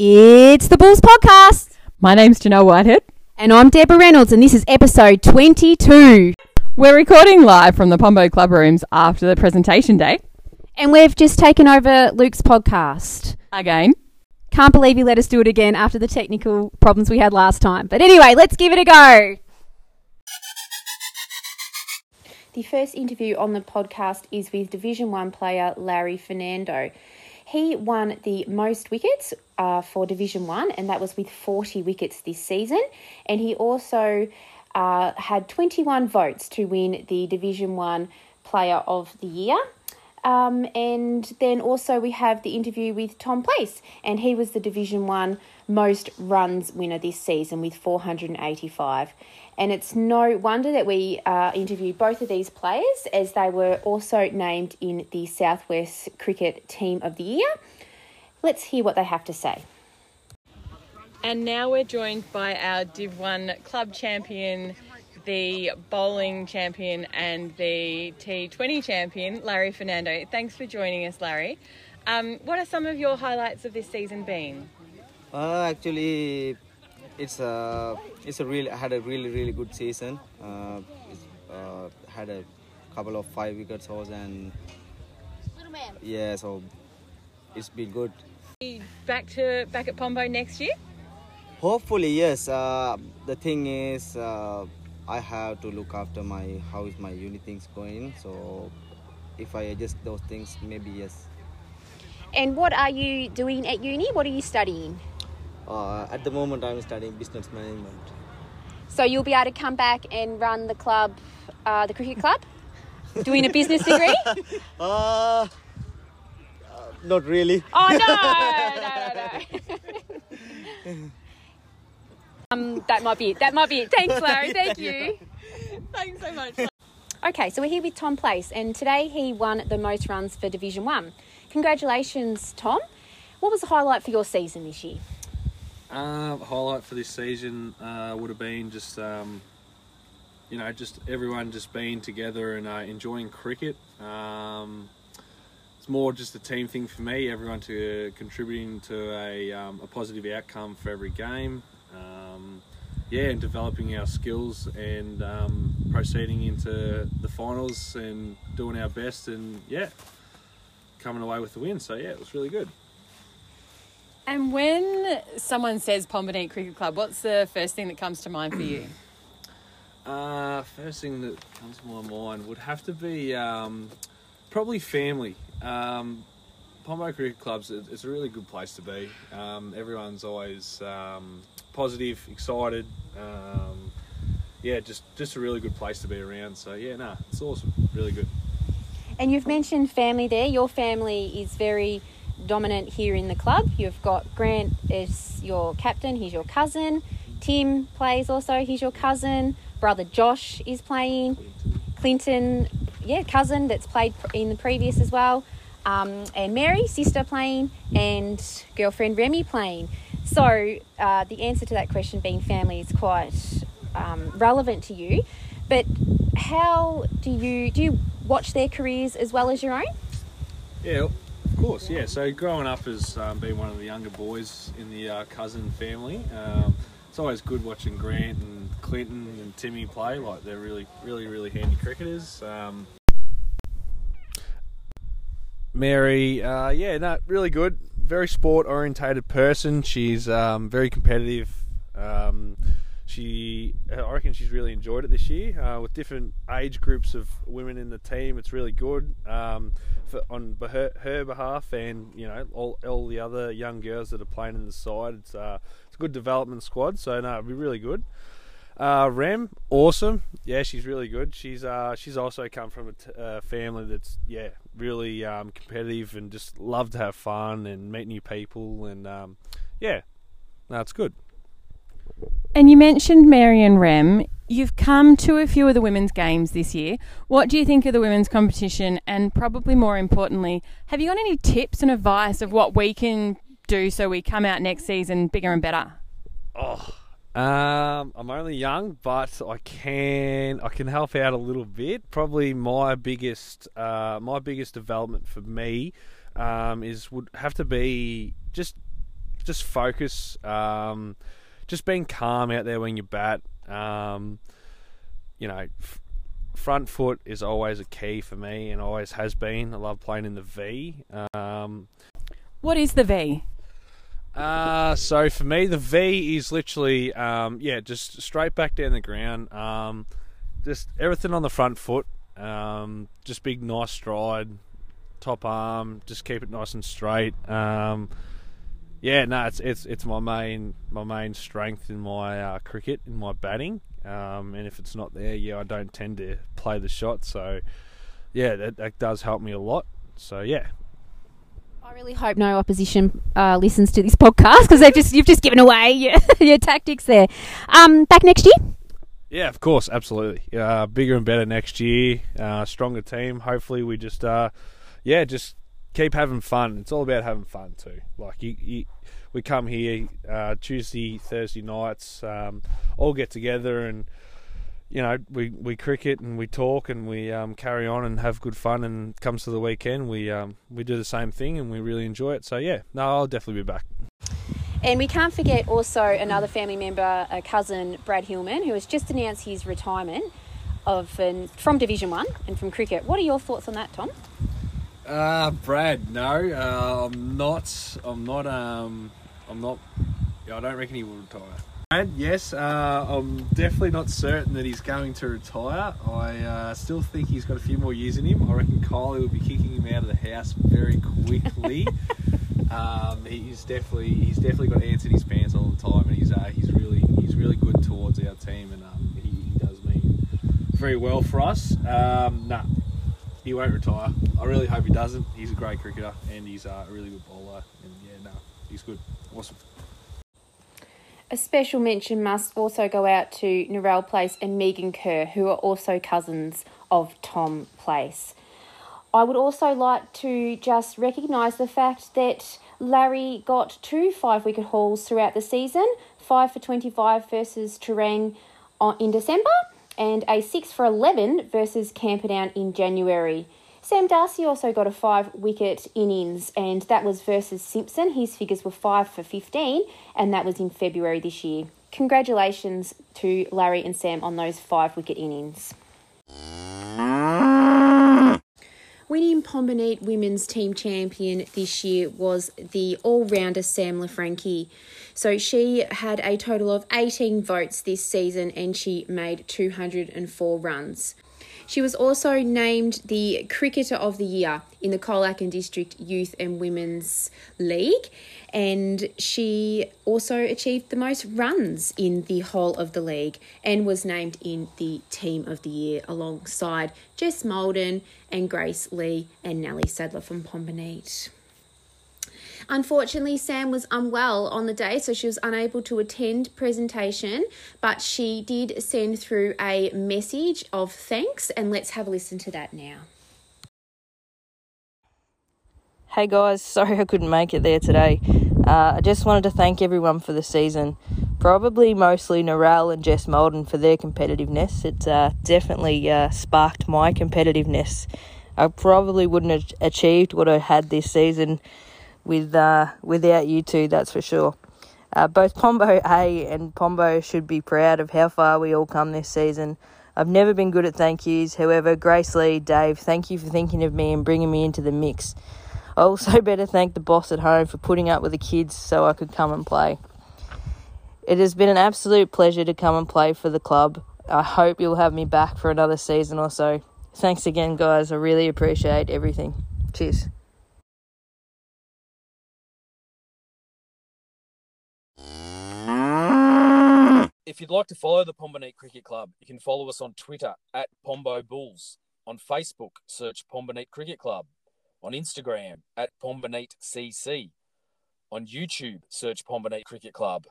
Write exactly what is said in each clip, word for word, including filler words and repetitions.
It's the Bulls Podcast. My name's Janelle Whitehead. And I'm Deborah Reynolds, and this is episode twenty-two. We're recording live from the Pombo Club Rooms after the presentation day. And we've just taken over Luke's podcast. Again. Can't believe he let us do it again after the technical problems we had last time. But anyway, let's give it a go. The first interview on the podcast is with Division One player Larry Fernando. He won the most wickets uh, for Division One, and that was with forty wickets this season. And he also uh, had twenty-one votes to win the Division One Player of the Year. Um, and then also we have the interview with Tom Place, and he was the Division One most runs winner this season with four hundred eighty-five. And it's no wonder that we uh, interviewed both of these players, as they were also named in the South West Cricket Team of the Year. Let's hear what they have to say. And now we're joined by our Div one club champion, the bowling champion and the T twenty champion, Larry Fernando. Thanks for joining us, Larry. Um, what are some of your highlights of this season been? Uh, actually, it's a it's a really I had a really really good season. Uh, uh, had a couple of five wicket hauls and little man. Yeah, so it's been good. Back to back at Pombo next year. Hopefully, yes. Uh, the thing is, uh, I have to look after my how is my uni things going. So if I adjust those things, maybe yes. And what are you doing at uni? What are you studying? Uh, at the moment, I'm studying business management. So you'll be able to come back and run the club, uh, the cricket club, doing a business degree? Uh, uh, not really. Oh, no, no, no, no. um, that might be it. That might be it. Thanks, Larry. Thank you. Thanks so much. Okay, so we're here with Tom Place, and today he won the most runs for Division One. Congratulations, Tom. What was the highlight for your season this year? Uh, highlight for this season uh, would have been just, um, you know, just everyone just being together and uh, enjoying cricket. Um, it's more just a team thing for me, everyone to uh, contributing to a, um, a positive outcome for every game. Um, yeah, and developing our skills and um, proceeding into the finals and doing our best and, yeah, coming away with the win. So, yeah, it was really good. And when someone says Pomborneit Cricket Club, what's the first thing that comes to mind for you? Uh, first thing that comes to my mind would have to be um, probably family. Um, Pombo Cricket Club's it's a really good place to be. Um, everyone's always um, positive, excited. Um, yeah, just, just a really good place to be around. So, yeah, no, nah, it's awesome. Really good. And you've mentioned family there. Your family is very dominant here in the club. You've got Grant is your captain, he's your cousin. Tim plays also, he's your cousin. Brother Josh is playing. Clinton, yeah, cousin that's played in the previous as well. Um, and Mary, sister playing, and girlfriend Remy playing. So uh, the answer to that question being family is quite um, relevant to you. But how do you, do you watch their careers as well as your own? Yeah. Of course, yeah. So growing up as um, being one of the younger boys in the uh, cousin family, um, it's always good watching Grant and Clinton and Timmy play. Like they're really, really, really handy cricketers. Um, Mary, uh, yeah, no, really good. Very sport-orientated person. She's um, very competitive. Um, she, I reckon, she's really enjoyed it this year uh, with different age groups of women in the team. It's really good. Um, For, on her, her behalf, and you know all, all the other young girls that are playing in the side, it's, uh, it's a good development squad. So no, it'd be really good. Uh, Rem, awesome. Yeah, she's really good. She's uh, she's also come from a t- uh, family that's yeah really um, competitive and just love to have fun and meet new people and um, yeah, no, it's good. And you mentioned Mary and Rem. You've come to a few of the women's games this year. What do you think of the women's competition? And probably more importantly, have you got any tips and advice of what we can do so we come out next season bigger and better? Oh, um, I'm only young, but I can I can help out a little bit. Probably my biggest uh, my biggest development for me um, is would have to be just just focus, um, just being calm out there when you bat. Um, you know, f- front foot is always a key for me and always has been. I love playing in the V. Um, what is the V? Uh, so for me, the V is literally, um, yeah, just straight back down the ground. Um, just everything on the front foot. Um, just big, nice stride, top arm. Just keep it nice and straight. Um, yeah, no, it's it's it's my main my main strength in my uh, cricket, in my batting. Um, and if it's not there, yeah, I don't tend to play the shot. So, yeah, that, that does help me a lot. So, yeah. I really hope no opposition uh, listens to this podcast because they've just you've just given away your, your tactics there. Um, back next year. Yeah, of course, absolutely. Uh, bigger and better next year, uh, stronger team. Hopefully, we just, uh, yeah, just keep having fun. It's all about having fun too. Like you, you, we come here uh, Tuesday, Thursday nights, um, all get together, and you know we, we cricket and we talk and we um, carry on and have good fun. And it comes to the weekend, we um, we do the same thing and we really enjoy it. So yeah, no, I'll definitely be back. And we can't forget also another family member, a cousin, Brad Hillman, who has just announced his retirement of an, from Division One and from cricket. What are your thoughts on that, Tom? Uh, Brad, no, uh, I'm not. I'm not. Um, I'm not. I don't reckon he will retire. Brad, yes, uh, I'm definitely not certain that he's going to retire. I uh, still think he's got a few more years in him. I reckon Kylie will be kicking him out of the house very quickly. Um, he's definitely he's definitely got ants in his pants all the time, and he's uh, he's really he's really good towards our team, and um, he, he does mean very well for us. Um, nah, he won't retire. I really hope he doesn't. He's a great cricketer, and he's uh, a really good bowler. And yeah, no, nah, he's good, awesome. A special mention must also go out to Narelle Place and Megan Kerr, who are also cousins of Tom Place. I would also like to just recognise the fact that Larry got two five-wicket hauls throughout the season, five for twenty-five versus Terang in December and a six for eleven versus Camperdown in January. Sam Darcy also got a five-wicket innings, and that was versus Simpson. His figures were five for fifteen, and that was in February this year. Congratulations to Larry and Sam on those five-wicket innings. Winning Pomborneit Women's Team Champion this year was the all-rounder Sam LaFranche. So she had a total of eighteen votes this season and she made two hundred four runs. She was also named the Cricketer of the Year in the Colac and District Youth and Women's League, and she also achieved the most runs in the whole of the league and was named in the Team of the Year alongside Jess Moulden and Grace Lee and Nellie Sadler from Pomborneit. Unfortunately, Sam was unwell on the day, so she was unable to attend presentation, but she did send through a message of thanks, and let's have a listen to that now. Hey guys, sorry I couldn't make it there today. Uh, I just wanted to thank everyone for the season, probably mostly Narelle and Jess Moulden for their competitiveness. It uh, definitely uh, sparked my competitiveness. I probably wouldn't have achieved what I had this season with uh, without you two, that's for sure. Uh, both Pombo A and Pombo should be proud of how far we all come this season. I've never been good at thank yous. However, Grace Lee, Dave, thank you for thinking of me and bringing me into the mix. I also better thank the boss at home for putting up with the kids so I could come and play. It has been an absolute pleasure to come and play for the club. I hope you'll have me back for another season or so. Thanks again, guys. I really appreciate everything. Cheers. If you'd like to follow the Pomborneit Cricket Club, you can follow us on Twitter at Pombo Bulls. On Facebook, search Pomborneit Cricket Club. On Instagram, at Pomborneit C C. On YouTube, search Pomborneit Cricket Club.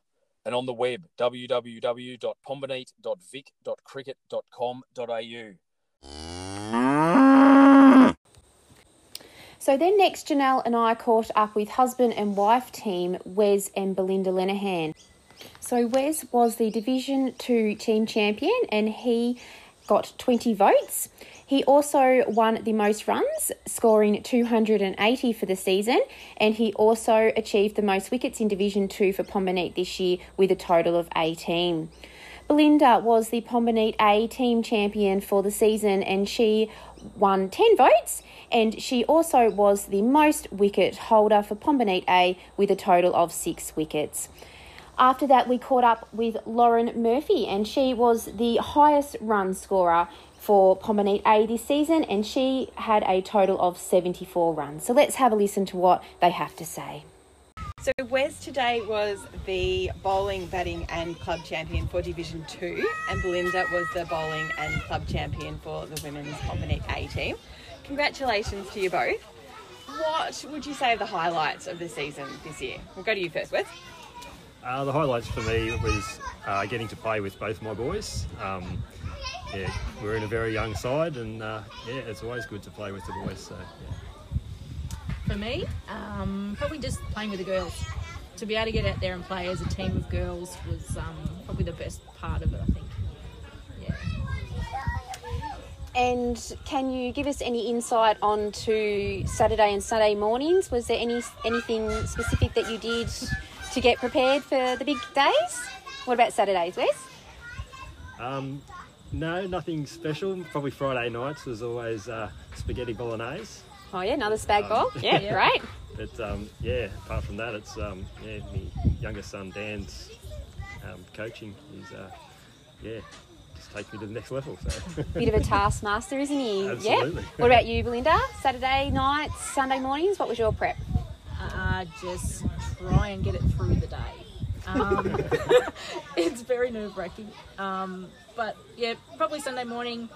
And on the web, w w w dot pomborneit dot vic dot cricket dot com dot a u. So then next, Janelle and I caught up with husband and wife team, Wes and Belinda Lenahan. So Wes was the Division two team champion and he got twenty votes. He also won the most runs, scoring two hundred eighty for the season, and he also achieved the most wickets in Division two for Pomborneit this year with a total of eighteen. Belinda was the Pomborneit A team champion for the season, and she won ten votes, and she also was the most wicket holder for Pomborneit A with a total of six wickets. After that, we caught up with Lauren Murphy, and she was the highest run scorer for Pomborneit A this season, and she had a total of seventy-four runs. So let's have a listen to what they have to say. So Wes today was the bowling, batting and club champion for Division two, and Belinda was the bowling and club champion for the women's Pomborneit A team. Congratulations to you both. What would you say are the highlights of the season this year? We'll go to you first, Wes. Uh, the highlights for me was uh, getting to play with both my boys. Um, yeah, we're in a very young side, and uh, yeah, it's always good to play with the boys. So yeah. For me, um, probably just playing with the girls. To be able to get out there and play as a team of girls was um, probably the best part of it, I think. Yeah. And can you give us any insight onto Saturday and Sunday mornings? Was there any anything specific that you did to get prepared for the big days? What about Saturdays, Wes? Um, no, nothing special. Probably Friday nights was always uh, spaghetti bolognese. Oh yeah, another spag um, ball. Yeah, yeah, right. But um, yeah, apart from that, it's um, yeah, my youngest son Dan's um, coaching. He's uh, yeah, just taking me to the next level. So bit of a taskmaster, isn't he? Absolutely. Yep. What about you, Belinda? Saturday nights, Sunday mornings. What was your prep? Uh, just try and get it through the day. Um, it's very nerve wracking. Um, but yeah, probably Sunday morning.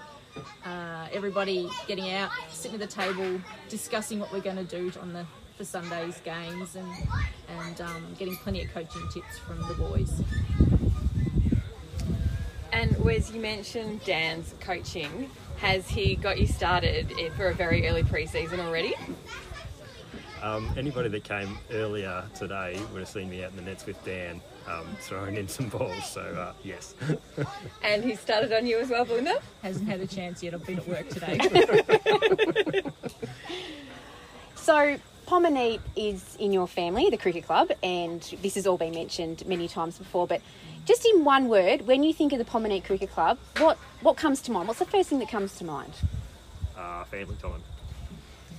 Uh, everybody getting out, sitting at the table, discussing what we're going to do on the for Sunday's games, and and um, getting plenty of coaching tips from the boys. And Wes, you mentioned Dan's coaching. Has he got you started for a very early pre-season already? Um, anybody that came earlier today would have seen me out in the nets with Dan um, throwing in some balls, so uh, yes. And he started on you as well, Belinda? Hasn't had a chance yet. I've been at work today. So Pomborneit is in your family, the cricket club, and this has all been mentioned many times before, but just in one word, when you think of the Pomborneit Cricket Club, what, what comes to mind? What's the first thing that comes to mind? Uh, family time.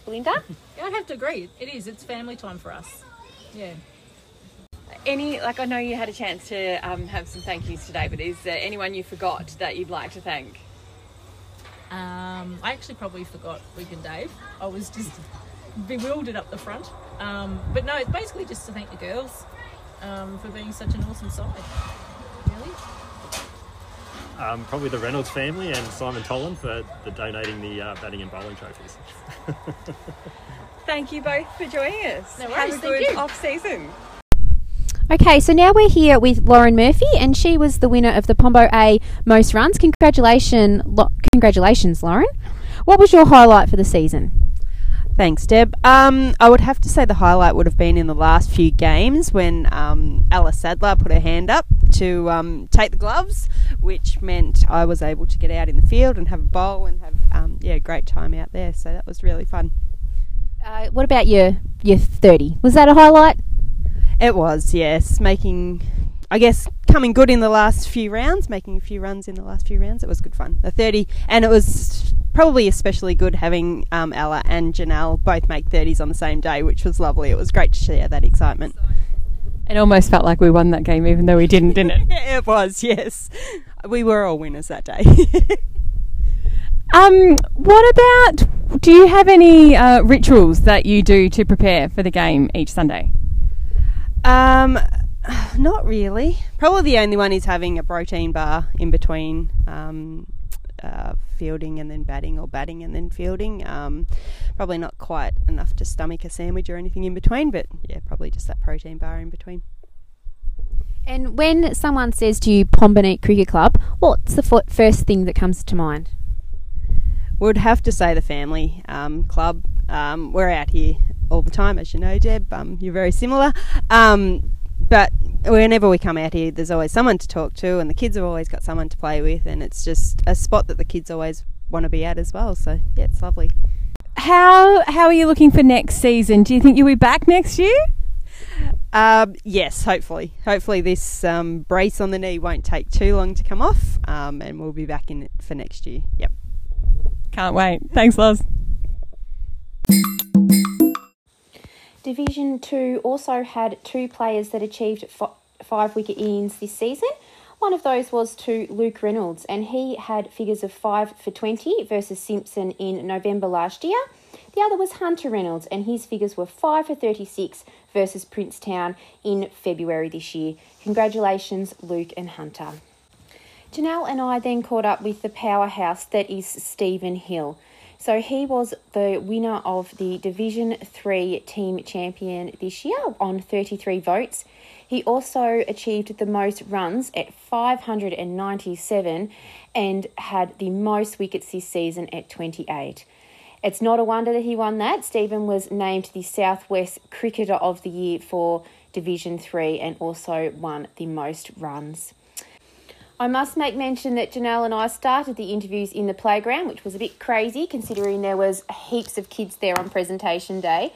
Belinda? Yeah, I'd have to agree. It is. It's family time for us. Yeah. Any, like I know you had a chance to um, have some thank yous today, but is there anyone you forgot that you'd like to thank? Um, I actually probably forgot Luke and Dave. I was just bewildered up the front. Um, but no, it's basically just to thank the girls um, for being such an awesome side. Really? Um, probably the Reynolds family and Simon Tolan for the donating the uh, batting and bowling trophies. Thank you both for joining us. No worries, have a good off-season. Okay, so now we're here with Lauren Murphy, and she was the winner of the Pombo A most runs. Congratulations, lo- congratulations, Lauren. What was your highlight for the season? Thanks, Deb. Um, I would have to say the highlight would have been in the last few games when um, Alice Sadler put her hand up to um, take the gloves, which meant I was able to get out in the field and have a bowl and have um, yeah, great time out there. So that was really fun. Uh, what about your your thirty? Was that a highlight? It was, yes. Making, I guess, coming good in the last few rounds, making a few runs in the last few rounds. It was good fun. The thirty, and it was probably especially good having um, Ella and Janelle both make thirties on the same day, which was lovely. It was great to share that excitement. It almost felt like we won that game, even though we didn't, didn't it? It was, yes. We were all winners that day. um, what about, do you have any uh, rituals that you do to prepare for the game each Sunday? Um, not really. Probably the only one is having a protein bar in between um, Uh, fielding and then batting, or batting and then fielding. Um, probably not quite enough to stomach a sandwich or anything in between, but yeah, probably just that protein bar in between. And when someone says to you Pomborneit Cricket Club, what's the f- first thing that comes to mind? Would have to say the family um, club. Um, we're out here all the time, as you know, Deb. Um, you're very similar. Um, but whenever we come out here, there's always someone to talk to, and the kids have always got someone to play with, and it's just a spot that the kids always want to be at as well. So yeah, it's lovely. How how are you looking for next season? Do you think you'll be back next year? Um, yes, hopefully. Hopefully this um, brace on the knee won't take too long to come off, um, and we'll be back in it for next year. Yep. Can't wait. Thanks, Loz. Division two also had two players that achieved f- five wicket innings this season. One of those was to Luke Reynolds, and he had figures of five for twenty versus Simpson in November last year. The other was Hunter Reynolds, and his figures were five for thirty-six versus Princetown in February this year. Congratulations, Luke and Hunter. Janelle and I then caught up with the powerhouse that is Stephen Hill. So he was the winner of the Division three Team Champion this year on thirty-three votes. He also achieved the most runs at five hundred ninety-seven and had the most wickets this season at twenty-eight. It's not a wonder that he won that. Stephen was named the South West Cricketer of the Year for Division three and also won the most runs. I must make mention that Janelle and I started the interviews in the playground, which was a bit crazy considering there was heaps of kids there on presentation day.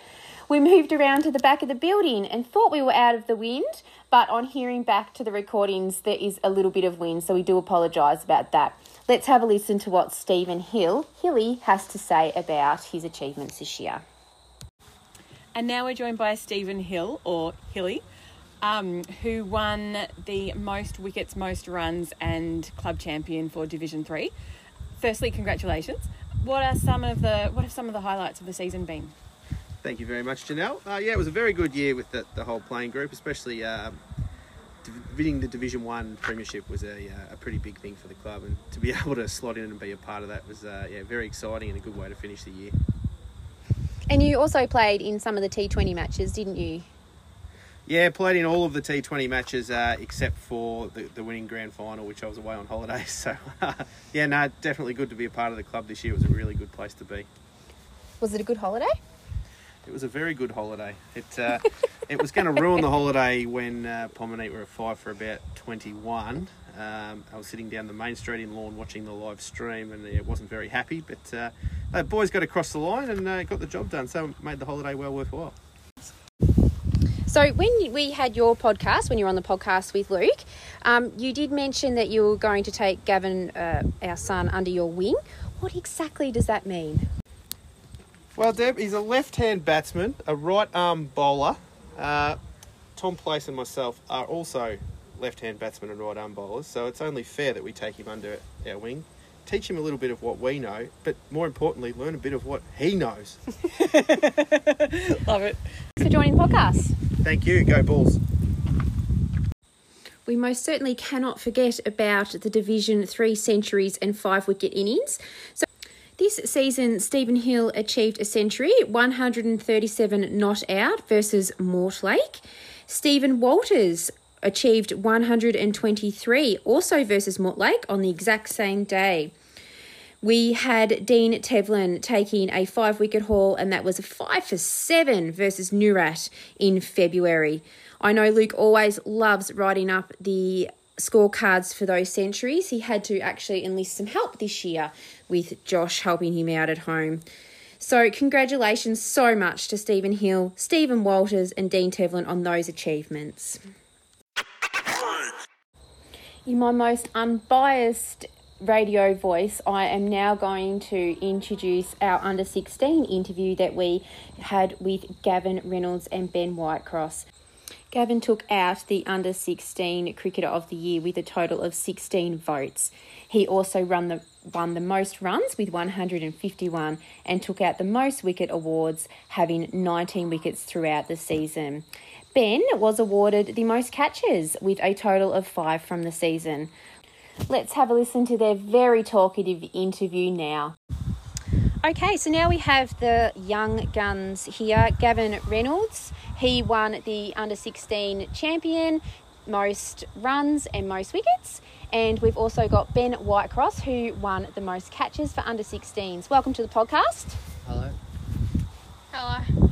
We moved around to the back of the building and thought we were out of the wind, but on hearing back to the recordings, there is a little bit of wind, so we do apologise about that. Let's have a listen to what Stephen Hill, Hilly, has to say about his achievements this year. And now we're joined by Stephen Hill, or Hilly, Um, who won the most wickets, most runs and club champion for Division three. Firstly, congratulations. What are some of the what have some of the highlights of the season been? Thank you very much, Janelle. Uh, yeah, it was a very good year with the, the whole playing group, especially uh, winning the Division one Premiership was a, a pretty big thing for the club, and to be able to slot in and be a part of that was uh, yeah, very exciting and a good way to finish the year. And you also played in some of the T twenty matches, didn't you? Yeah, played in all of the T twenty matches uh, except for the, the winning grand final, which I was away on holiday. So, uh, yeah, no, definitely good to be a part of the club this year. It was a really good place to be. Was it a good holiday? It was a very good holiday. It uh, it was going to ruin the holiday when uh, Pomborneit were at five for about twenty-one. Um, I was sitting down the main street in Lawn watching the live stream, and it wasn't very happy. But uh, the boys got across the line and uh, got the job done, so it made the holiday well worthwhile. So when we had your podcast, when you were on the podcast with Luke, um, you did mention that you were going to take Gavin, uh, our son, under your wing. What exactly does that mean? Well, Deb, he's a left-hand batsman, a right-arm bowler. Uh, Tom Place and myself are also left-hand batsmen and right-arm bowlers, so it's only fair that we take him under our wing, teach him a little bit of what we know, but more importantly, learn a bit of what he knows. Love it. Thanks for joining the podcast. Thank you. Go Bulls. We most certainly cannot forget about the Division three centuries and five wicket innings. So this season, Stephen Hill achieved a century, one hundred thirty-seven not out versus Mortlake. Stephen Walters achieved one hundred twenty-three, also versus Mortlake, on the exact same day. We had Dean Tevlin taking a five-wicket haul, and that was a five for seven versus Noorat in February. I know Luke always loves writing up the scorecards for those centuries. He had to actually enlist some help this year with Josh helping him out at home. So congratulations so much to Stephen Hill, Stephen Walters and Dean Tevlin on those achievements. In my most unbiased radio voice, I am now going to introduce our under sixteen interview that we had with Gavin Reynolds and Ben Whitecross. Gavin took out the under sixteen Cricketer of the Year with a total of sixteen votes. He also run the, won the most runs with one hundred fifty-one and took out the most wicket awards, having nineteen wickets throughout the season. Ben was awarded the most catches with a total of five from the season. Let's have a listen to their very talkative interview now. Okay, so now we have the young guns here. Gavin Reynolds, he won the under sixteen champion, most runs and most wickets. And we've also got Ben Whitecross, who won the most catches for under sixteens. Welcome to the podcast. Hello. Hello.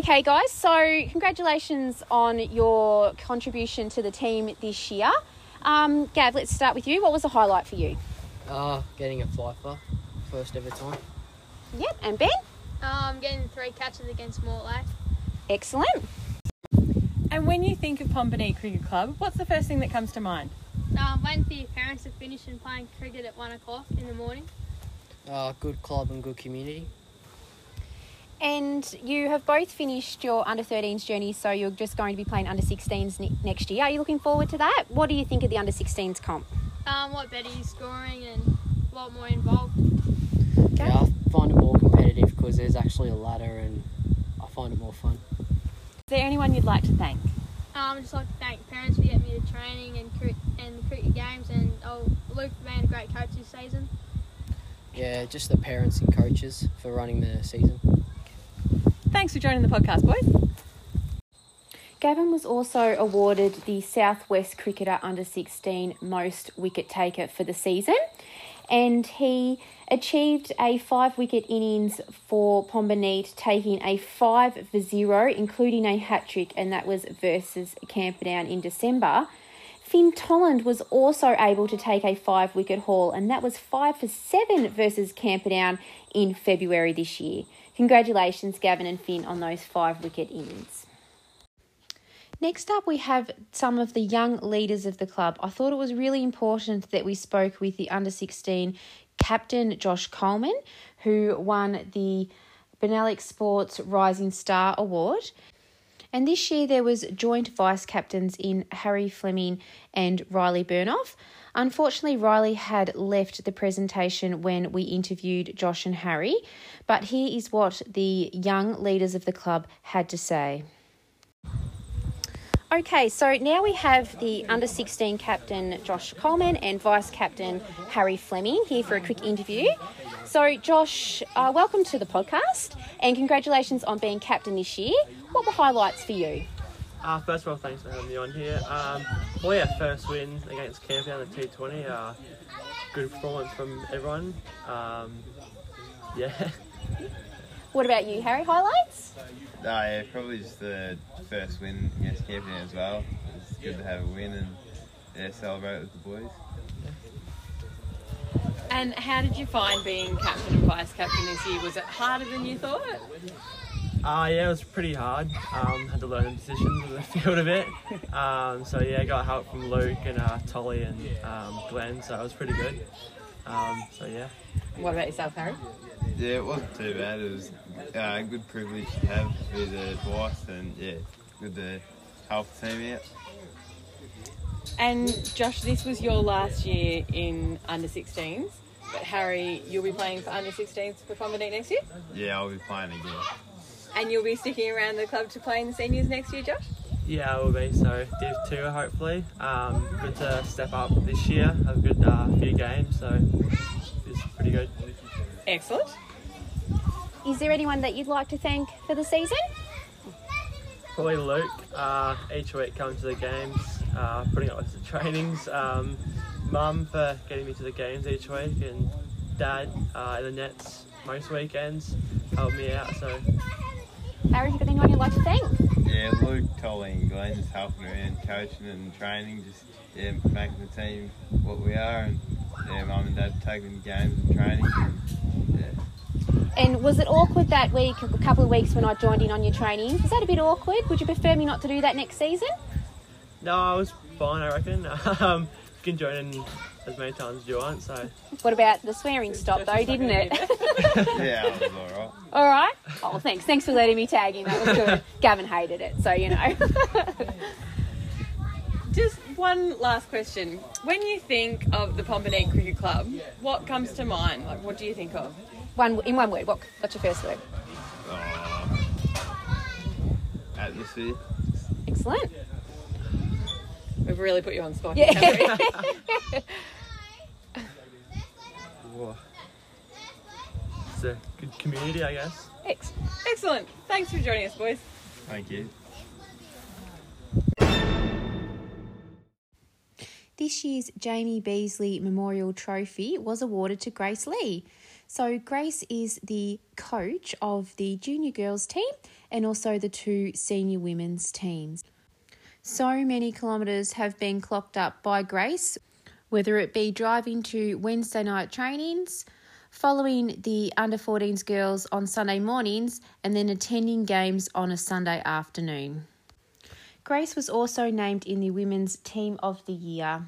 Okay, guys, so congratulations on your contribution to the team this year. Um, Gav, let's start with you. What was the highlight for you? Uh, getting a fifer. first ever time. Yep, and Ben? I'm um, getting three catches against Mortlake. Excellent. And when you think of Pomborneit Cricket Club, what's the first thing that comes to mind? Uh, waiting for your parents to finish and playing cricket at one o'clock in the morning. Uh, good club and good community. And you have both finished your under thirteens journey, so you're just going to be playing under sixteens ne- next year. Are you looking forward to that? What do you think of the under sixteens comp? Um, a lot better scoring and a lot more involved. Okay. Yeah, I find it more competitive because there's actually a ladder and I find it more fun. Is there anyone you'd like to thank? Um, I'd just like to thank parents for getting me to training and, crit- and the cricket games, and oh, Luke Reynolds, great coach this season. Yeah, just the parents and coaches for running the season. Thanks for joining the podcast, boys. Gavin was also awarded the Southwest Cricketer under sixteen Most Wicket Taker for the season, and he achieved a five-wicket innings for Pomborneit, taking a five for zero, including a hat-trick, and that was versus Camperdown in December. Finn Tolland was also able to take a five-wicket haul, and that was five for seven versus Camperdown in February this year. Congratulations, Gavin and Finn, on those five-wicket innings. Next up, we have some of the young leaders of the club. I thought it was really important that we spoke with the under sixteen captain, Josh Coleman, who won the Benelux Sports Rising Star Award. And this year there was joint vice-captains in Harry Fleming and Riley Burnoff. Unfortunately, Riley had left the presentation when we interviewed Josh and Harry, but here is what the young leaders of the club had to say. Okay, so now we have the under sixteen captain, Josh Coleman, and vice-captain Harry Fleming here for a quick interview. So, Josh, uh, welcome to the podcast and congratulations on being captain this year. What were highlights for you? Uh, first of all, thanks for having me on here. Um, well, yeah, first win against Campion at two twenty. Uh, good performance from everyone. Um, yeah. What about you, Harry? Highlights? Uh, yeah, probably just the first win against Campion as well. It's good to have a win and yeah, celebrate with the boys. And how did you find being captain and vice-captain this year? Was it harder than you thought? Uh, yeah, it was pretty hard. Um, had to learn the positions in the field a bit. Um, so yeah, I got help from Luke and uh, Tolly and um, Glenn, so it was pretty good. Um, so yeah. What about yourself, Harry? Yeah, it wasn't too bad. It was uh, a good privilege to have with the vice, and yeah, good to help the team out. And Josh, this was your last year in under sixteens, but Harry, you'll be playing for under sixteens for Pomborneit next year? Yeah, I'll be playing again. And you'll be sticking around the club to play in the seniors next year, Josh? Yeah, I will be. So Div two, hopefully. Um, good to step up this year. Have a good uh, few games, so it's pretty good. Excellent. Is there anyone that you'd like to thank for the season? Probably Luke. Uh, each week coming to the games. Uh, putting up lots of trainings, um, Mum for getting me to the games each week, and Dad uh, in the nets most weekends, helped me out. So, Harry, you got anyone you'd like to thank? Yeah, Luke, Tolly, and Glenn just helping around, coaching and training, just yeah, making the team what we are, and yeah, Mum and Dad taking games and training. And, yeah. And was it awkward that week, a couple of weeks when I joined in on your training? Was that a bit awkward? Would you prefer me not to do that next season? No, I was fine, I reckon. Um, you can join in as many times as you want, so... What about the swearing stop, though, didn't it? Yeah, it was all right. All right? Oh, thanks. Thanks for letting me tag in. That was good. Gavin hated it, so you know. Just one last question. When you think of the Pomborneit Cricket Club, what comes to mind? Like, what do you think of? One In one word, what, what's your first word? Oh, atmosphere. Excellent. We've really put you on the spot. Yeah. It's a good community, I guess. Ex- excellent. Thanks for joining us, boys. Thank you. This year's Jamie Beasley Memorial Trophy was awarded to Grace Lee. So Grace is the coach of the junior girls team and also the two senior women's teams. So many kilometres have been clocked up by Grace, whether it be driving to Wednesday night trainings, following the under fourteens girls on Sunday mornings and then attending games on a Sunday afternoon. Grace was also named in the Women's Team of the Year.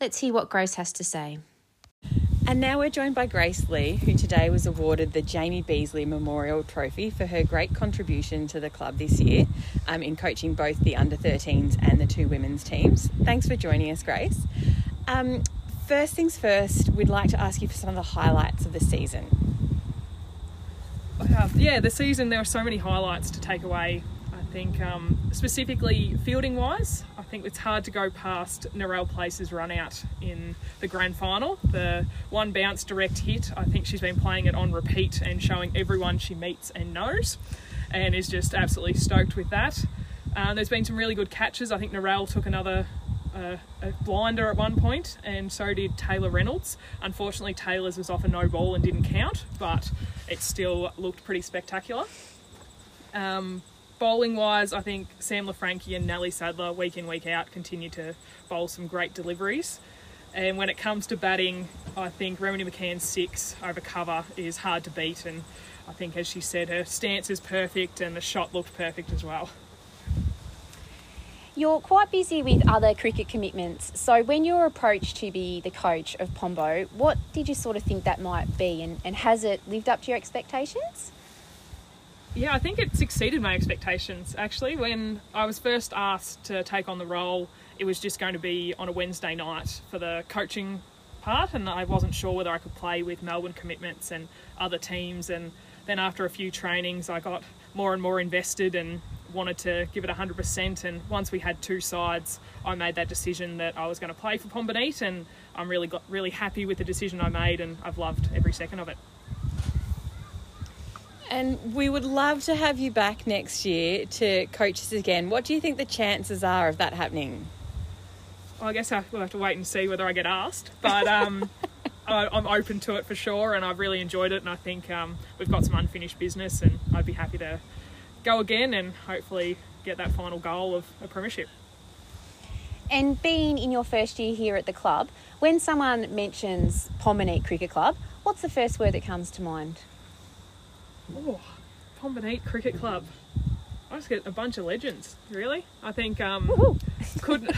Let's hear what Grace has to say. And now we're joined by Grace Lee, who today was awarded the Jamie Beasley Memorial Trophy for her great contribution to the club this year um, in coaching both the under thirteens and the two women's teams. Thanks for joining us, Grace. Um, first things first, we'd like to ask you for some of the highlights of the season. Uh, yeah, the season, there were so many highlights to take away. I think um, specifically fielding-wise, I think it's hard to go past Narelle Place's run out in the grand final. The one bounce direct hit, I think she's been playing it on repeat and showing everyone she meets and knows, and is just absolutely stoked with that. Uh, there's been some really good catches. I think Narelle took another uh, a blinder at one point, and so did Taylor Reynolds. Unfortunately, Taylor's was off a no ball and didn't count, but it still looked pretty spectacular. Um, Bowling-wise, I think Sam LaFranche and Nellie Sadler, week in, week out, continue to bowl some great deliveries. And when it comes to batting, I think Remini McCann's six over cover is hard to beat. And I think, as she said, her stance is perfect and the shot looked perfect as well. You're quite busy with other cricket commitments. So when you were approached to be the coach of Pombo, what did you sort of think that might be? And, and has it lived up to your expectations? Yeah, I think it's exceeded my expectations, actually. When I was first asked to take on the role, it was just going to be on a Wednesday night for the coaching part, and I wasn't sure whether I could play with Melbourne commitments and other teams. And then after a few trainings, I got more and more invested and wanted to give it one hundred percent. And once we had two sides, I made that decision that I was going to play for Pomborneit, and I'm really, got, really happy with the decision I made, and I've loved every second of it. And we would love to have you back next year to coach us again. What do you think the chances are of that happening? Well, I guess I, we'll have to wait and see whether I get asked. But um, I, I'm open to it for sure, and I've really enjoyed it. And I think um, we've got some unfinished business, and I'd be happy to go again and hopefully get that final goal of a premiership. And being in your first year here at the club, when someone mentions Pomborneit Cricket Club, what's the first word that comes to mind? Oh, Pomborneit Cricket Club. I just get a bunch of legends, really. I think um, couldn't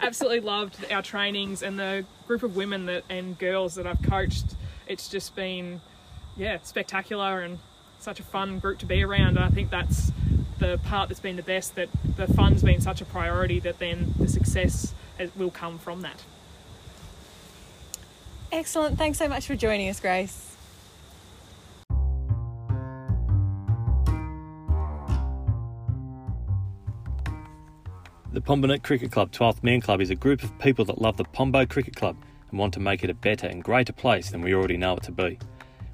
absolutely loved our trainings and the group of women that and girls that I've coached. It's just been, yeah, spectacular and such a fun group to be around. I think that's the part that's been the best, that the fun's been such a priority that then the success will come from that. Excellent. Thanks so much for joining us, Grace. The Pomborneit Cricket Club twelfth Man Club is a group of people that love the Pombo Cricket Club and want to make it a better and greater place than we already know it to be.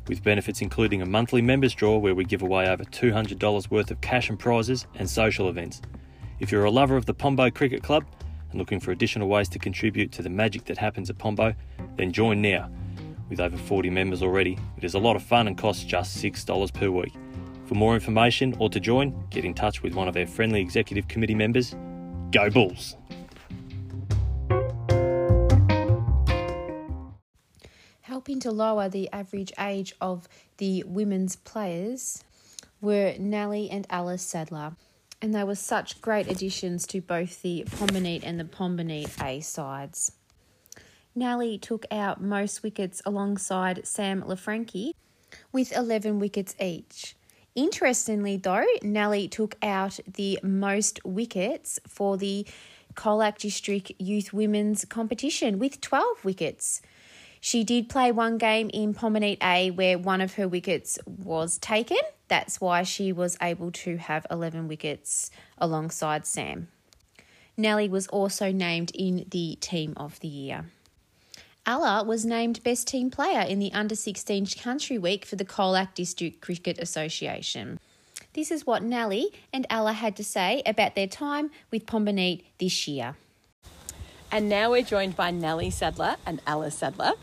With benefits including a monthly members draw where we give away over two hundred dollars worth of cash and prizes, and social events. If you're a lover of the Pombo Cricket Club and looking for additional ways to contribute to the magic that happens at Pombo, then join now. With over forty members already, it is a lot of fun and costs just six dollars per week. For more information or to join, get in touch with one of our friendly executive committee members. Go Bulls! Helping to lower the average age of the women's players were Nellie and Alice Sadler, and they were such great additions to both the Pomborneit and the Pomborneit A sides. Nellie took out most wickets alongside Sam LaFranche with eleven wickets each. Interestingly, though, Nellie took out the most wickets for the Colac District Youth Women's Competition with twelve wickets. She did play one game in Pomborneit A where one of her wickets was taken. That's why she was able to have eleven wickets alongside Sam. Nellie was also named in the Team of the Year. Alla was named Best Team Player in the under sixteen Country Week for the Colac District Cricket Association. This is what Nellie and Alla had to say about their time with Pomborneit this year. And now we're joined by Nellie Sadler and Alice Sadler.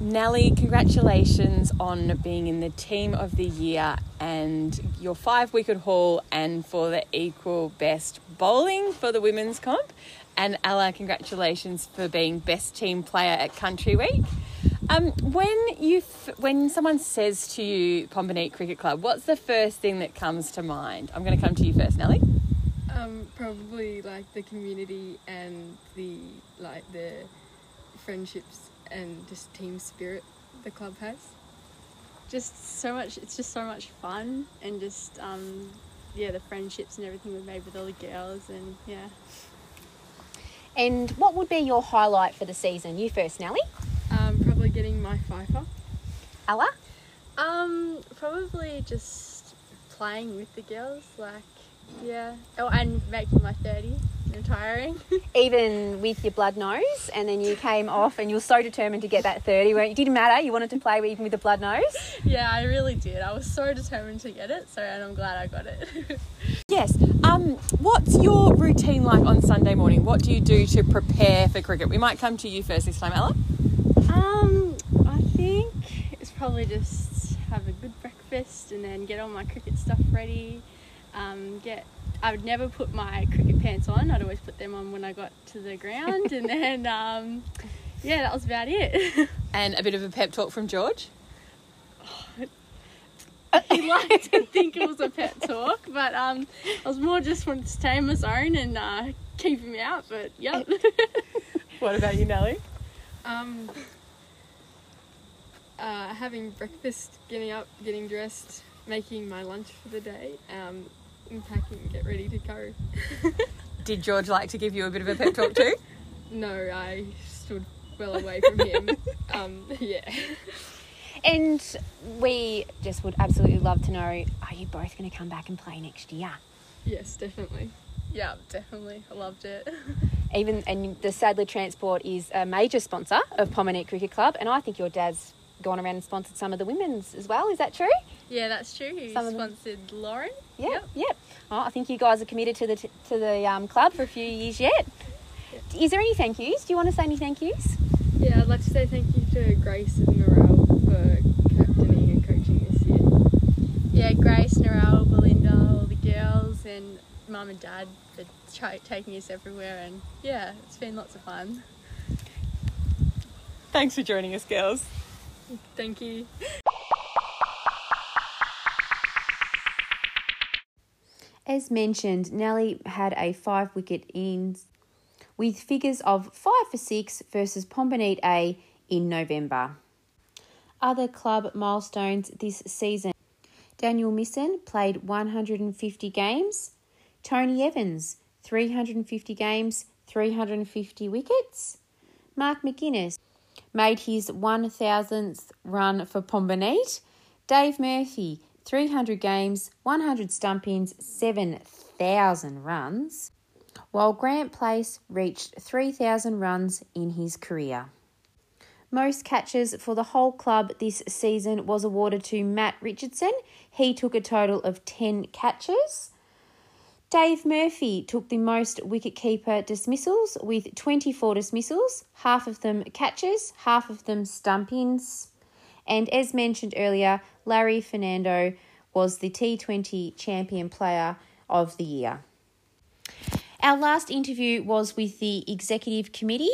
Nellie, congratulations on being in the Team of the Year and your five-wicket haul and for the equal best bowling for the women's comp. And Ella, congratulations for being Best Team Player at Country Week. Um, when you f- when someone says to you Pomborneit Cricket Club, what's the first thing that comes to mind? I'm going to come to you first, Nellie. Um, probably like the community and the like the friendships and just team spirit the club has. Just so much. It's just so much fun and just um, yeah, the friendships and everything we've made with all the girls and yeah. And what would be your highlight for the season? You first, Nellie. Um, probably getting my fifer. Ella? Um, probably just playing with the girls, like, yeah. Oh, and making my thirty and retiring. Even with your blood nose, and then you came off and you were so determined to get that thirty, weren't you? It didn't matter, you wanted to play even with the blood nose. Yeah, I really did. I was so determined to get it, so and I'm glad I got it. Yes. Um, what's your routine like on Sunday morning? What do you do to prepare for cricket? We might come to you first this time, Ella. Um, I think it's probably just have a good breakfast and then get all my cricket stuff ready. Um, get I would never put my cricket pants on. I'd always put them on when I got to the ground. And then, um, yeah, that was about it. And a bit of a pep talk from George. He liked to think it was a pep talk, but um, I was more just wanting to stay on my own and uh, keep him out, but yeah. What about you, Nellie? Um, uh, having breakfast, getting up, getting dressed, making my lunch for the day, um, and packing and get ready to go. Did George like to give you a bit of a pep talk too? No, I stood well away from him. um, yeah. And we just would absolutely love to know, are you both going to come back and play next year? Yes, definitely. Yeah, definitely. I loved it. Even and the Sadler Transport is a major sponsor of Pomborneit Cricket Club, and I think your dad's gone around and sponsored some of the women's as well. Is that true? Yeah, that's true. He some sponsored Lauren. Yeah, yep. yep. Oh, I think you guys are committed to the t- to the um, club for a few years yet. Yep. Is there any thank yous? Do you want to say any thank yous? Yeah, I'd like to say thank you to Grace and Narelle for captaining and coaching this year. Yeah, Grace, Narelle, Belinda, all the girls, and Mum and Dad for tra- taking us everywhere. And yeah, it's been lots of fun. Thanks for joining us, girls. Thank you. As mentioned, Nellie had a five wicket innings with figures of five for six versus Pomborneit A in November. Other club milestones this season. Daniel Misson played one hundred fifty games. Tony Evans, three hundred fifty games, three hundred fifty wickets. Mark McGuinness made his one thousandth run for Pomborneit. Dave Murphy, three hundred games, one hundred stump-ins, seven thousand runs. While Grant Place reached three thousand runs in his career. Most catches for the whole club this season was awarded to Matt Richardson. He took a total of ten catches. Dave Murphy took the most wicketkeeper dismissals with twenty-four dismissals, half of them catches, half of them stump-ins. And as mentioned earlier, Larry Fernando was the T twenty champion player of the year. Our last interview was with the executive committee.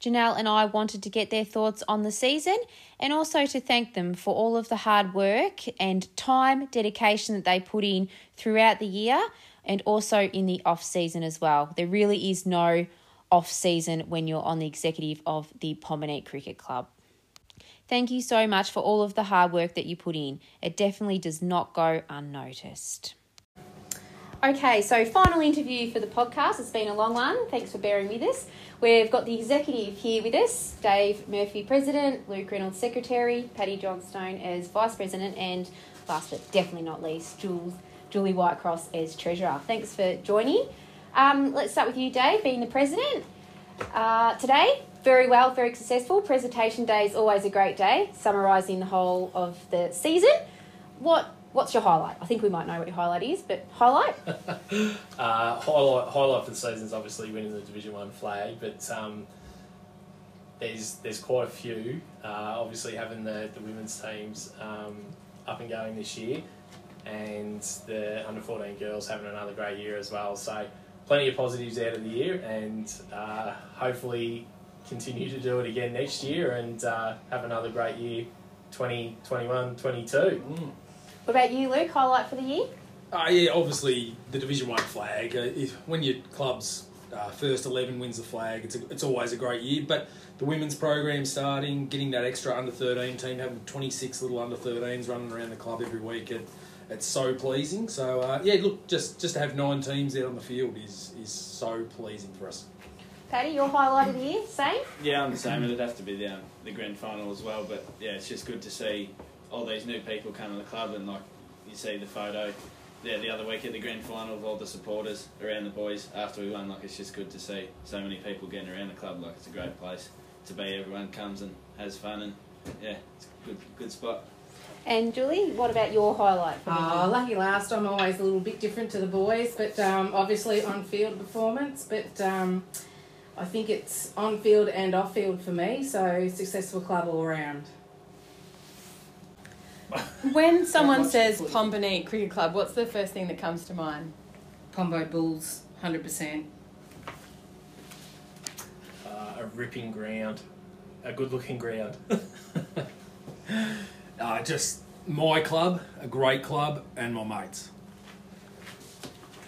Janelle and I wanted to get their thoughts on the season and also to thank them for all of the hard work and time, dedication that they put in throughout the year. And also in the off-season as well. There really is no off-season when you're on the executive of the Pomborneit Cricket Club. Thank you so much for all of the hard work that you put in. It definitely does not go unnoticed. Okay, so final interview for the podcast. It's been a long one. Thanks for bearing with us. We've got the executive here with us, Dave Murphy, President, Luke Reynolds, Secretary, Paddy Johnstone as Vice President, and last but definitely not least, Jules. Julie Whitecross as Treasurer. Thanks for joining. Um, let's start with you, Dave, being the President. Uh, today, very well, very successful. Presentation day is always a great day, summarising the whole of the season. What What's your highlight? I think we might know what your highlight is, but highlight? uh, highlight highlight for the season is obviously winning the Division one flag, but um, there's there's quite a few. Uh, obviously having the, the women's teams um, up and going this year, and the under fourteen girls having another great year as well. So plenty of positives out of the year, and uh, hopefully continue to do it again next year and uh, have another great year, twenty, twenty-one, twenty-two. Mm. What about you, Luke? Highlight for the year? Uh, yeah, obviously the Division One flag. Uh, if, when your club's uh, first eleven wins the flag, it's a, it's always a great year. But the women's program starting, getting that extra under thirteen team, having twenty-six little under thirteens running around the club every week, it, it's so pleasing. So uh, yeah, look, just just to have nine teams out on the field is is so pleasing for us. Paddy, your highlight of the year, same? Yeah, I'm the same. It'd have to be the, um, the grand final as well. But yeah, it's just good to see all these new people come to the club, and like you see the photo. Yeah, the other week at the grand final of all the supporters around the boys after we won, like it's just good to see so many people getting around the club. Like it's a great place to be. Everyone comes and has fun, and yeah, it's a good good spot. And Julie, what about your highlight? Oh, lucky last. I'm always a little bit different to the boys, but um, obviously on field performance. But um, I think it's on field and off field for me. So successful club all around. When someone says Pomborneit Cricket Club, what's the first thing that comes to mind? Pombo Bulls, one hundred percent. Uh, a ripping ground. A good-looking ground. uh, just my club, a great club, and my mates.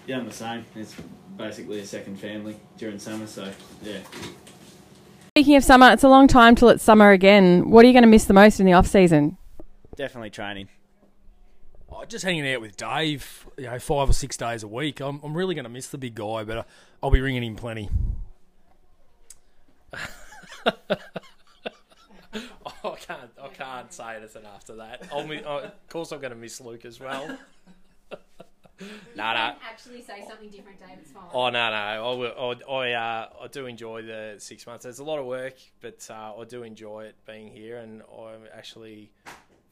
Yeah, I'm the same. It's basically a second family during summer, so, yeah. Speaking of summer, it's a long time till it's summer again. What are you going to miss the most in the off-season? Definitely training. Oh, just hanging out with Dave, you know, five or six days a week. I'm, I'm really going to miss the big guy, but I'll be ringing him plenty. oh, I can't, I can't say anything after that. I'll miss, oh, of course, I'm going to miss Luke as well. no, you no. Can actually say something different, Dave. It's fine. Oh no, no. I, I, uh, I do enjoy the six months. It's a lot of work, but uh, I do enjoy it being here, and I'm actually.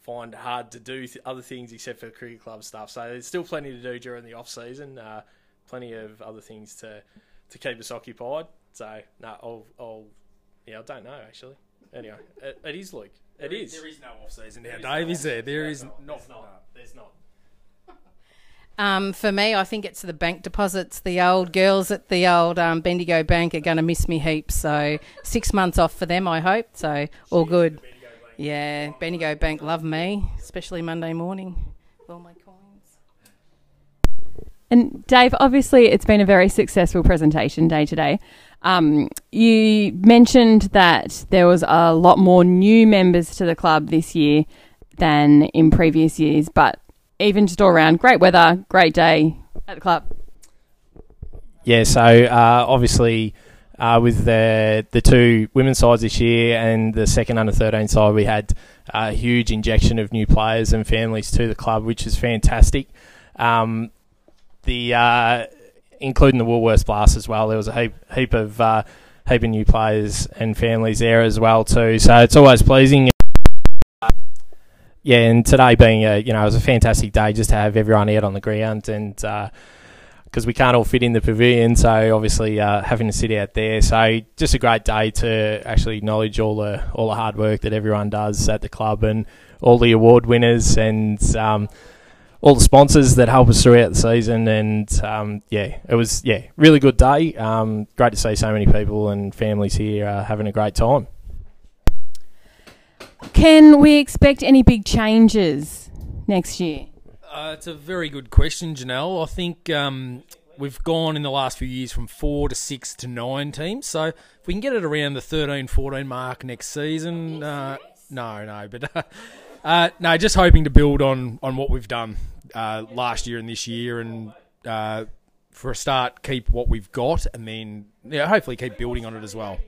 Find hard to do th other things except for cricket club stuff. So there's still plenty to do during the off season. Uh, plenty of other things to to keep us occupied. So no, I'll, I'll yeah, I don't know actually. Anyway, it, it is Luke. It there is. There is no off season now, Dave. Is there? There is not. There's not. There's not. Um, for me, I think it's the bank deposits. The old girls at the old um, Bendigo Bank are going to miss me heaps. So six months off for them, I hope. So all good. Yeah, Bendigo Bank love me, especially Monday morning with all my coins. And Dave, obviously it's been a very successful presentation day today. Um, you mentioned that there was a lot more new members to the club this year than in previous years, but even just all around, great weather, great day at the club. Yeah, so uh, obviously... Uh, with the the two women's sides this year and the second under thirteen side, we had a huge injection of new players and families to the club, which is fantastic. Um, the uh, including the Woolworths Blast as well, there was a heap heap of uh, heap of new players and families there as well too. So it's always pleasing. Yeah, and today being a you know it was a fantastic day just to have everyone out on the ground and. Uh, because we can't all fit in the pavilion, so obviously uh, having to sit out there. So just a great day to actually acknowledge all the all the hard work that everyone does at the club and all the award winners and um, all the sponsors that help us throughout the season. And, um, yeah, it was, yeah, really good day. Um, great to see so many people and families here uh, having a great time. Can we expect any big changes next year? Uh, it's a very good question, Janelle. I think um, we've gone in the last few years from four to six to nine teams. So if we can get it around the thirteen, fourteen mark next season, uh, no, no, but uh, uh, no, just hoping to build on on what we've done uh, last year and this year, and uh, for a start, keep what we've got, and then yeah, hopefully keep building on it as well.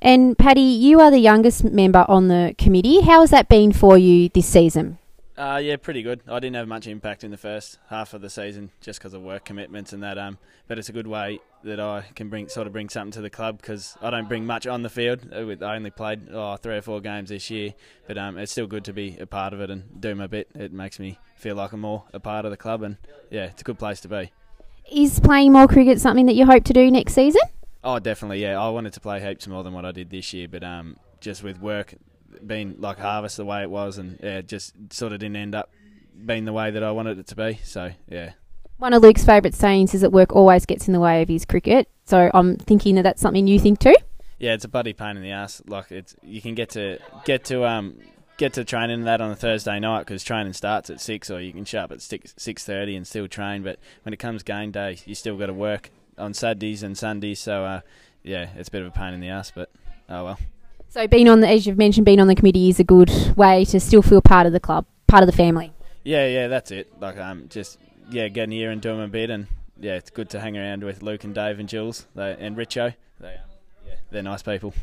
And Paddy, you are the youngest member on the committee. How has that been for you this season? Uh, yeah, pretty good. I didn't have much impact in the first half of the season just because of work commitments and that. Um, but it's a good way that I can bring sort of bring something to the club because I don't bring much on the field. I only played oh, three or four games this year, but um, it's still good to be a part of it and do my bit. It makes me feel like I'm more a part of the club, and yeah, it's a good place to be. Is playing more cricket something that you hope to do next season? Oh, definitely. Yeah, I wanted to play heaps more than what I did this year, but um, just with work. Been like harvest the way it was, and yeah, just sort of didn't end up being the way that I wanted it to be. So yeah. One of Luke's favourite sayings is that work always gets in the way of his cricket. So I'm thinking that that's something you think too. yeah, it's a bloody pain in the ass. Like, it's you can get to get to um get to training that on a Thursday night because training starts at six, or you can shut up at six six thirty and still train. But when it comes game day, you still got to work on Saturdays and Sundays. So uh, yeah, it's a bit of a pain in the ass, but oh well. So being on the, as you've mentioned, being on the committee is a good way to still feel part of the club, part of the family. Yeah, yeah, that's it. Like, um, just yeah, getting here and doing a bit, and yeah, it's good to hang around with Luke and Dave and Jules they, and Richo. They, um, yeah, they're nice people.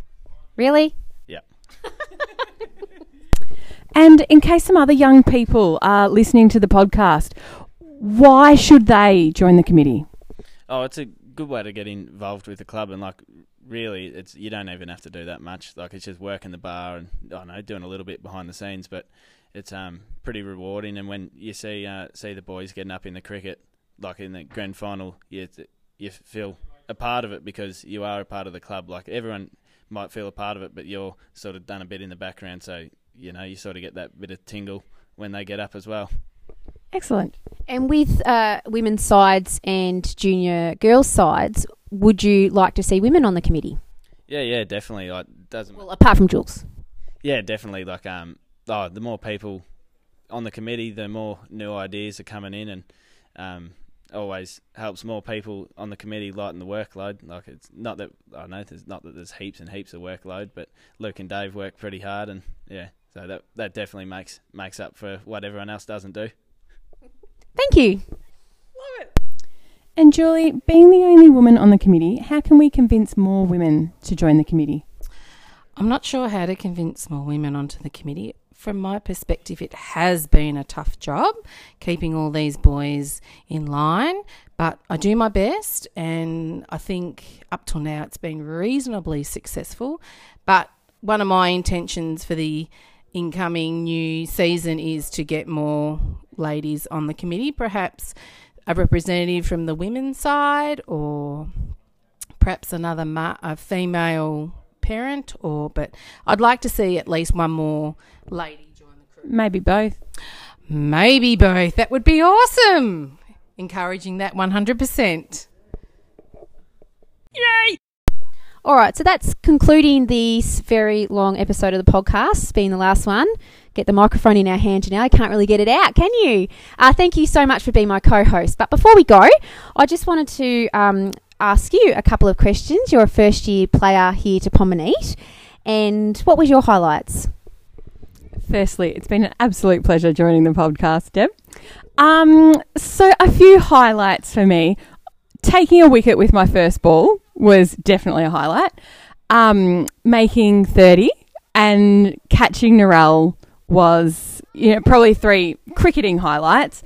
Really? Yeah. And in case some other young people are listening to the podcast, why should they join the committee? Oh, it's a good way to get involved with the club, and like, really, it's you don't even have to do that much. Like, it's just working the bar and I don't know, doing a little bit behind the scenes, but it's um pretty rewarding. And when you see uh, see the boys getting up in the cricket, like in the grand final, you you feel a part of it because you are a part of the club. Like, everyone might feel a part of it, but you're sort of done a bit in the background, so you know you sort of get that bit of tingle when they get up as well. Excellent. And with uh, women's sides and junior girls' sides, would you like to see women on the committee? Yeah, yeah, definitely. Like, doesn't well, apart from Jules. Yeah, definitely. Like, um, oh, the more people on the committee, the more new ideas are coming in, and um, always helps more people on the committee lighten the workload. Like, it's not that I know there's not that there's heaps and heaps of workload, but Luke and Dave work pretty hard, and yeah, so that that definitely makes makes up for what everyone else doesn't do. Thank you. Love it. And Julie, being the only woman on the committee, how can we convince more women to join the committee? I'm not sure how to convince more women onto the committee. From my perspective, it has been a tough job keeping all these boys in line, but I do my best, and I think up till now it's been reasonably successful. But one of my intentions for the incoming new season is to get more ladies on the committee, perhaps a representative from the women's side, or perhaps another ma a female parent, or but I'd like to see at least one more lady join the crew. Maybe both. Maybe both. That would be awesome. Encouraging that one hundred percent. Yay! All right, so that's concluding this very long episode of the podcast, being the last one. Get the microphone in our hand, Janelle. I can't really get it out, can you? Uh, thank you so much for being my co-host. But before we go, I just wanted to um, ask you a couple of questions. You're a first-year player here to Pomborneit, and what was your highlights? Firstly, it's been an absolute pleasure joining the podcast, Deb. Um, so a few highlights for me. Taking a wicket with my first ball was definitely a highlight. Um, making thirty and catching Narelle was, you know, probably three cricketing highlights.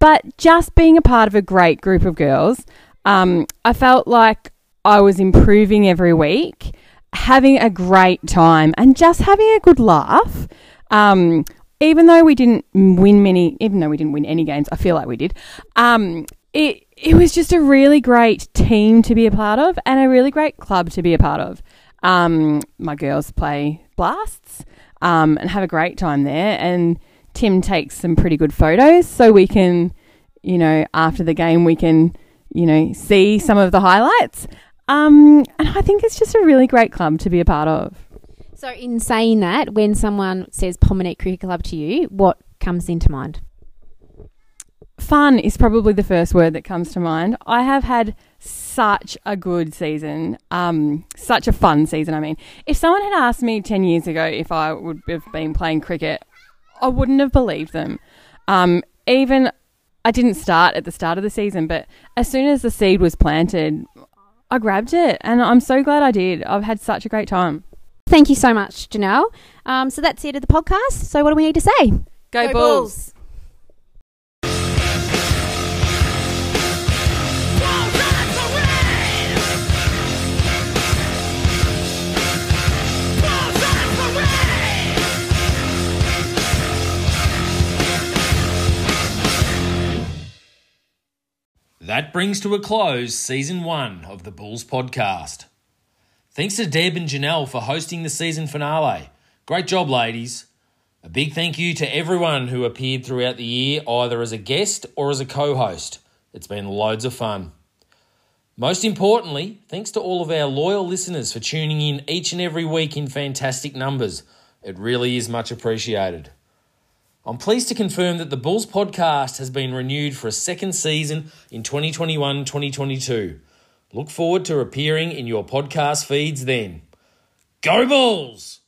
But just being a part of a great group of girls, um, I felt like I was improving every week, having a great time and just having a good laugh. Um, even though we didn't win many, even though we didn't win any games, I feel like we did. Um, it. It was just a really great team to be a part of and a really great club to be a part of. Um, my girls play blasts um, and have a great time there, and Tim takes some pretty good photos, so we can, you know, after the game we can, you know, see some of the highlights. Um, and I think it's just a really great club to be a part of. So in saying that, when someone says Pomborneit Cricket Club to you, what comes into mind? Fun is probably the first word that comes to mind. I have had such a good season, um, such a fun season, I mean. If someone had asked me ten years ago if I would have been playing cricket, I wouldn't have believed them. Um, even, I didn't start at the start of the season, but as soon as the seed was planted, I grabbed it, and I'm so glad I did. I've had such a great time. Thank you so much, Janelle. Um, so that's it of the podcast. So what do we need to say? Go, Go Bulls! Bulls. That brings to a close Season one of the Bulls podcast. Thanks to Deb and Janelle for hosting the season finale. Great job, ladies. A big thank you to everyone who appeared throughout the year, either as a guest or as a co-host. It's been loads of fun. Most importantly, thanks to all of our loyal listeners for tuning in each and every week in fantastic numbers. It really is much appreciated. I'm pleased to confirm that the Bulls podcast has been renewed for a second season in twenty twenty-one twenty twenty-two. Look forward to appearing in your podcast feeds then. Go Bulls!